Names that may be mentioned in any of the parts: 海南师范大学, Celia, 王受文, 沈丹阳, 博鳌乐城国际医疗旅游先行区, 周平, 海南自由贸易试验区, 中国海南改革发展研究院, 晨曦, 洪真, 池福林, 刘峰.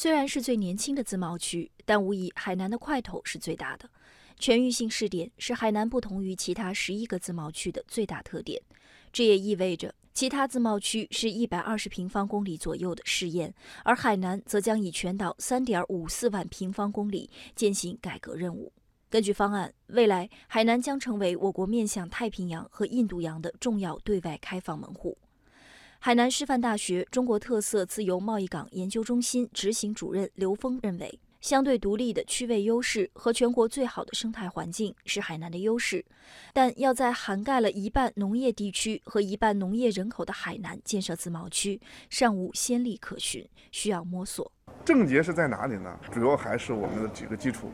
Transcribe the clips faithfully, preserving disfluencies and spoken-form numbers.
虽然是最年轻的自贸区，但无疑海南的块头是最大的。全域性试点是海南不同于其他十一个自贸区的最大特点。这也意味着其他自贸区是一百二十平方公里左右的试验，而海南则将以全岛 三点五四 万平方公里践行改革任务。根据方案，未来海南将成为我国面向太平洋和印度洋的重要对外开放门户。海南师范大学中国特色自由贸易港研究中心执行主任刘峰认为，相对独立的区位优势和全国最好的生态环境是海南的优势，但要在涵盖了一半农业地区和一半农业人口的海南建设自贸区，尚无先例可循，需要摸索。症结是在哪里呢？主要还是我们的几个基础，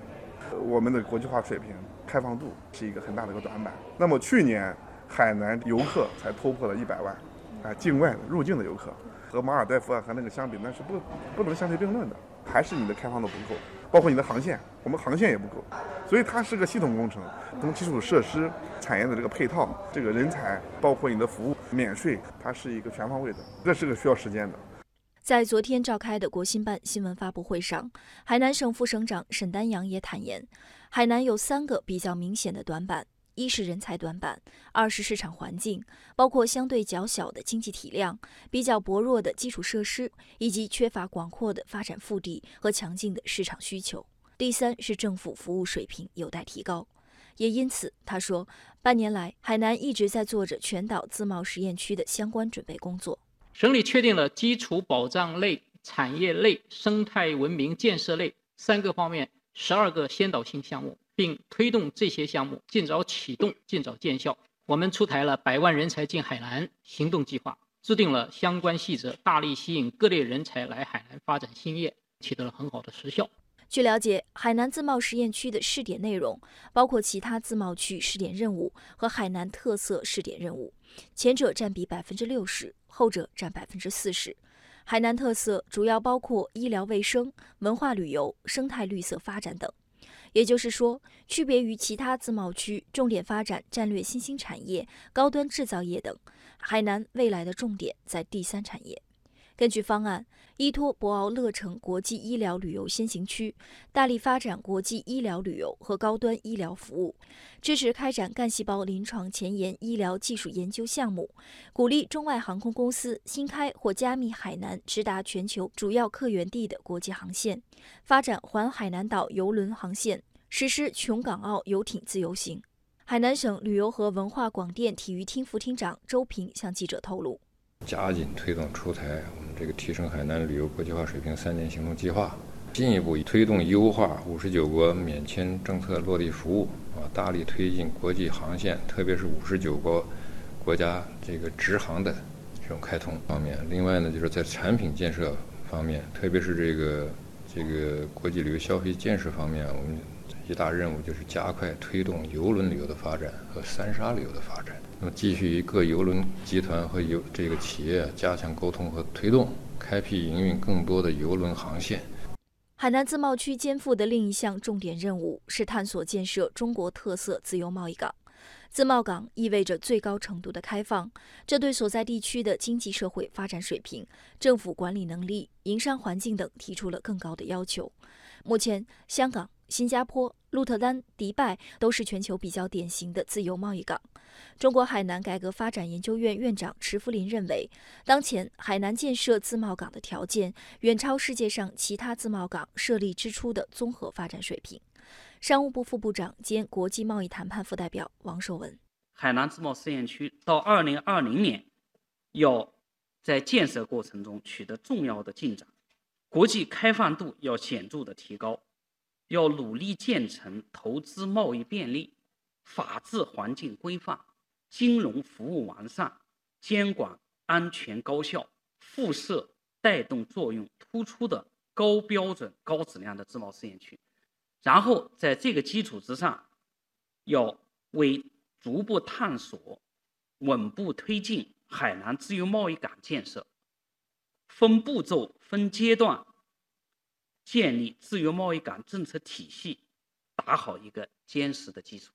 我们的国际化水平、开放度是一个很大的一个短板。那么去年海南游客才突破了一百万。啊，境外的入境的游客和马尔代夫啊和那个相比，那是不不能相提并论的。还是你的开放度不够，包括你的航线，我们航线也不够，所以它是个系统工程，从基础设施、产业的这个配套、这个人才，包括你的服务、免税，它是一个全方位的，这是个需要时间的。在昨天召开的国新办新闻发布会上，海南省副省长沈丹阳也坦言，海南有三个比较明显的短板。一是人才短板，二是市场环境，包括相对较小的经济体量、比较薄弱的基础设施，以及缺乏广阔的发展腹地和强劲的市场需求。第三是政府服务水平有待提高。也因此，他说，半年来，海南一直在做着全岛自贸实验区的相关准备工作。省里确定了基础保障类、产业类、生态文明建设类三个方面十二个先导性项目，并推动这些项目尽早启动、尽早见效。我们出台了百万人才进海南行动计划，制定了相关细则，大力吸引各类人才来海南发展兴业，取得了很好的实效。据了解，海南自贸实验区的试点内容包括其他自贸区试点任务和海南特色试点任务，前者占比 百分之六十， 后者占 百分之四十。海南特色主要包括医疗卫生、文化旅游、生态绿色发展等。也就是说，区别于其他自贸区重点发展战略新兴产业、高端制造业等，海南未来的重点在第三产业。根据方案，依托博鳌乐城国际医疗旅游先行区，大力发展国际医疗旅游和高端医疗服务，支持开展干细胞临床前沿医疗技术研究项目，鼓励中外航空公司新开或加密海南直达全球主要客源地的国际航线，发展环海南岛邮轮航线，实施琼港澳游艇自由行。海南省旅游和文化广电体育厅副厅长周平向记者透露，加紧推动出台我们这个提升海南旅游国际化水平三年行动计划，进一步推动优化五十九国免签政策落地服务啊，大力推进国际航线，特别是五十九国国家这个直航的这种开通方面。另外呢，就是在产品建设方面，特别是这个这个国际旅游消费建设方面，我们一大任务就是加快推动邮轮旅游的发展和三沙旅游的发展。那么，继续与各邮轮集团和邮这个企业加强沟通和推动，开辟营运更多的邮轮航线。海南自贸区肩负的另一项重点任务是探索建设中国特色自由贸易港。自贸港意味着最高程度的开放，这对所在地区的经济社会发展水平、政府管理能力、营商环境等提出了更高的要求。目前，香港、新加坡、鹿特丹、迪拜都是全球比较典型的自由贸易港。中国海南改革发展研究院院长池福林认为，当前海南建设自贸港的条件远超世界上其他自贸港设立之初的综合发展水平。商务部副部长兼国际贸易谈判副代表王受文，海南自贸试验区到二零二零年要在建设过程中取得重要的进展，国际开放度要显著的提高，要努力建成投资贸易便利、法治环境规范、金融服务完善、监管安全高效、辐射带动作用突出的高标准、高质量的自贸试验区。然后在这个基础之上，要为逐步探索、稳步推进海南自由贸易港建设，分步骤、分阶段建立自由贸易港政策体系，打好一个坚实的基础。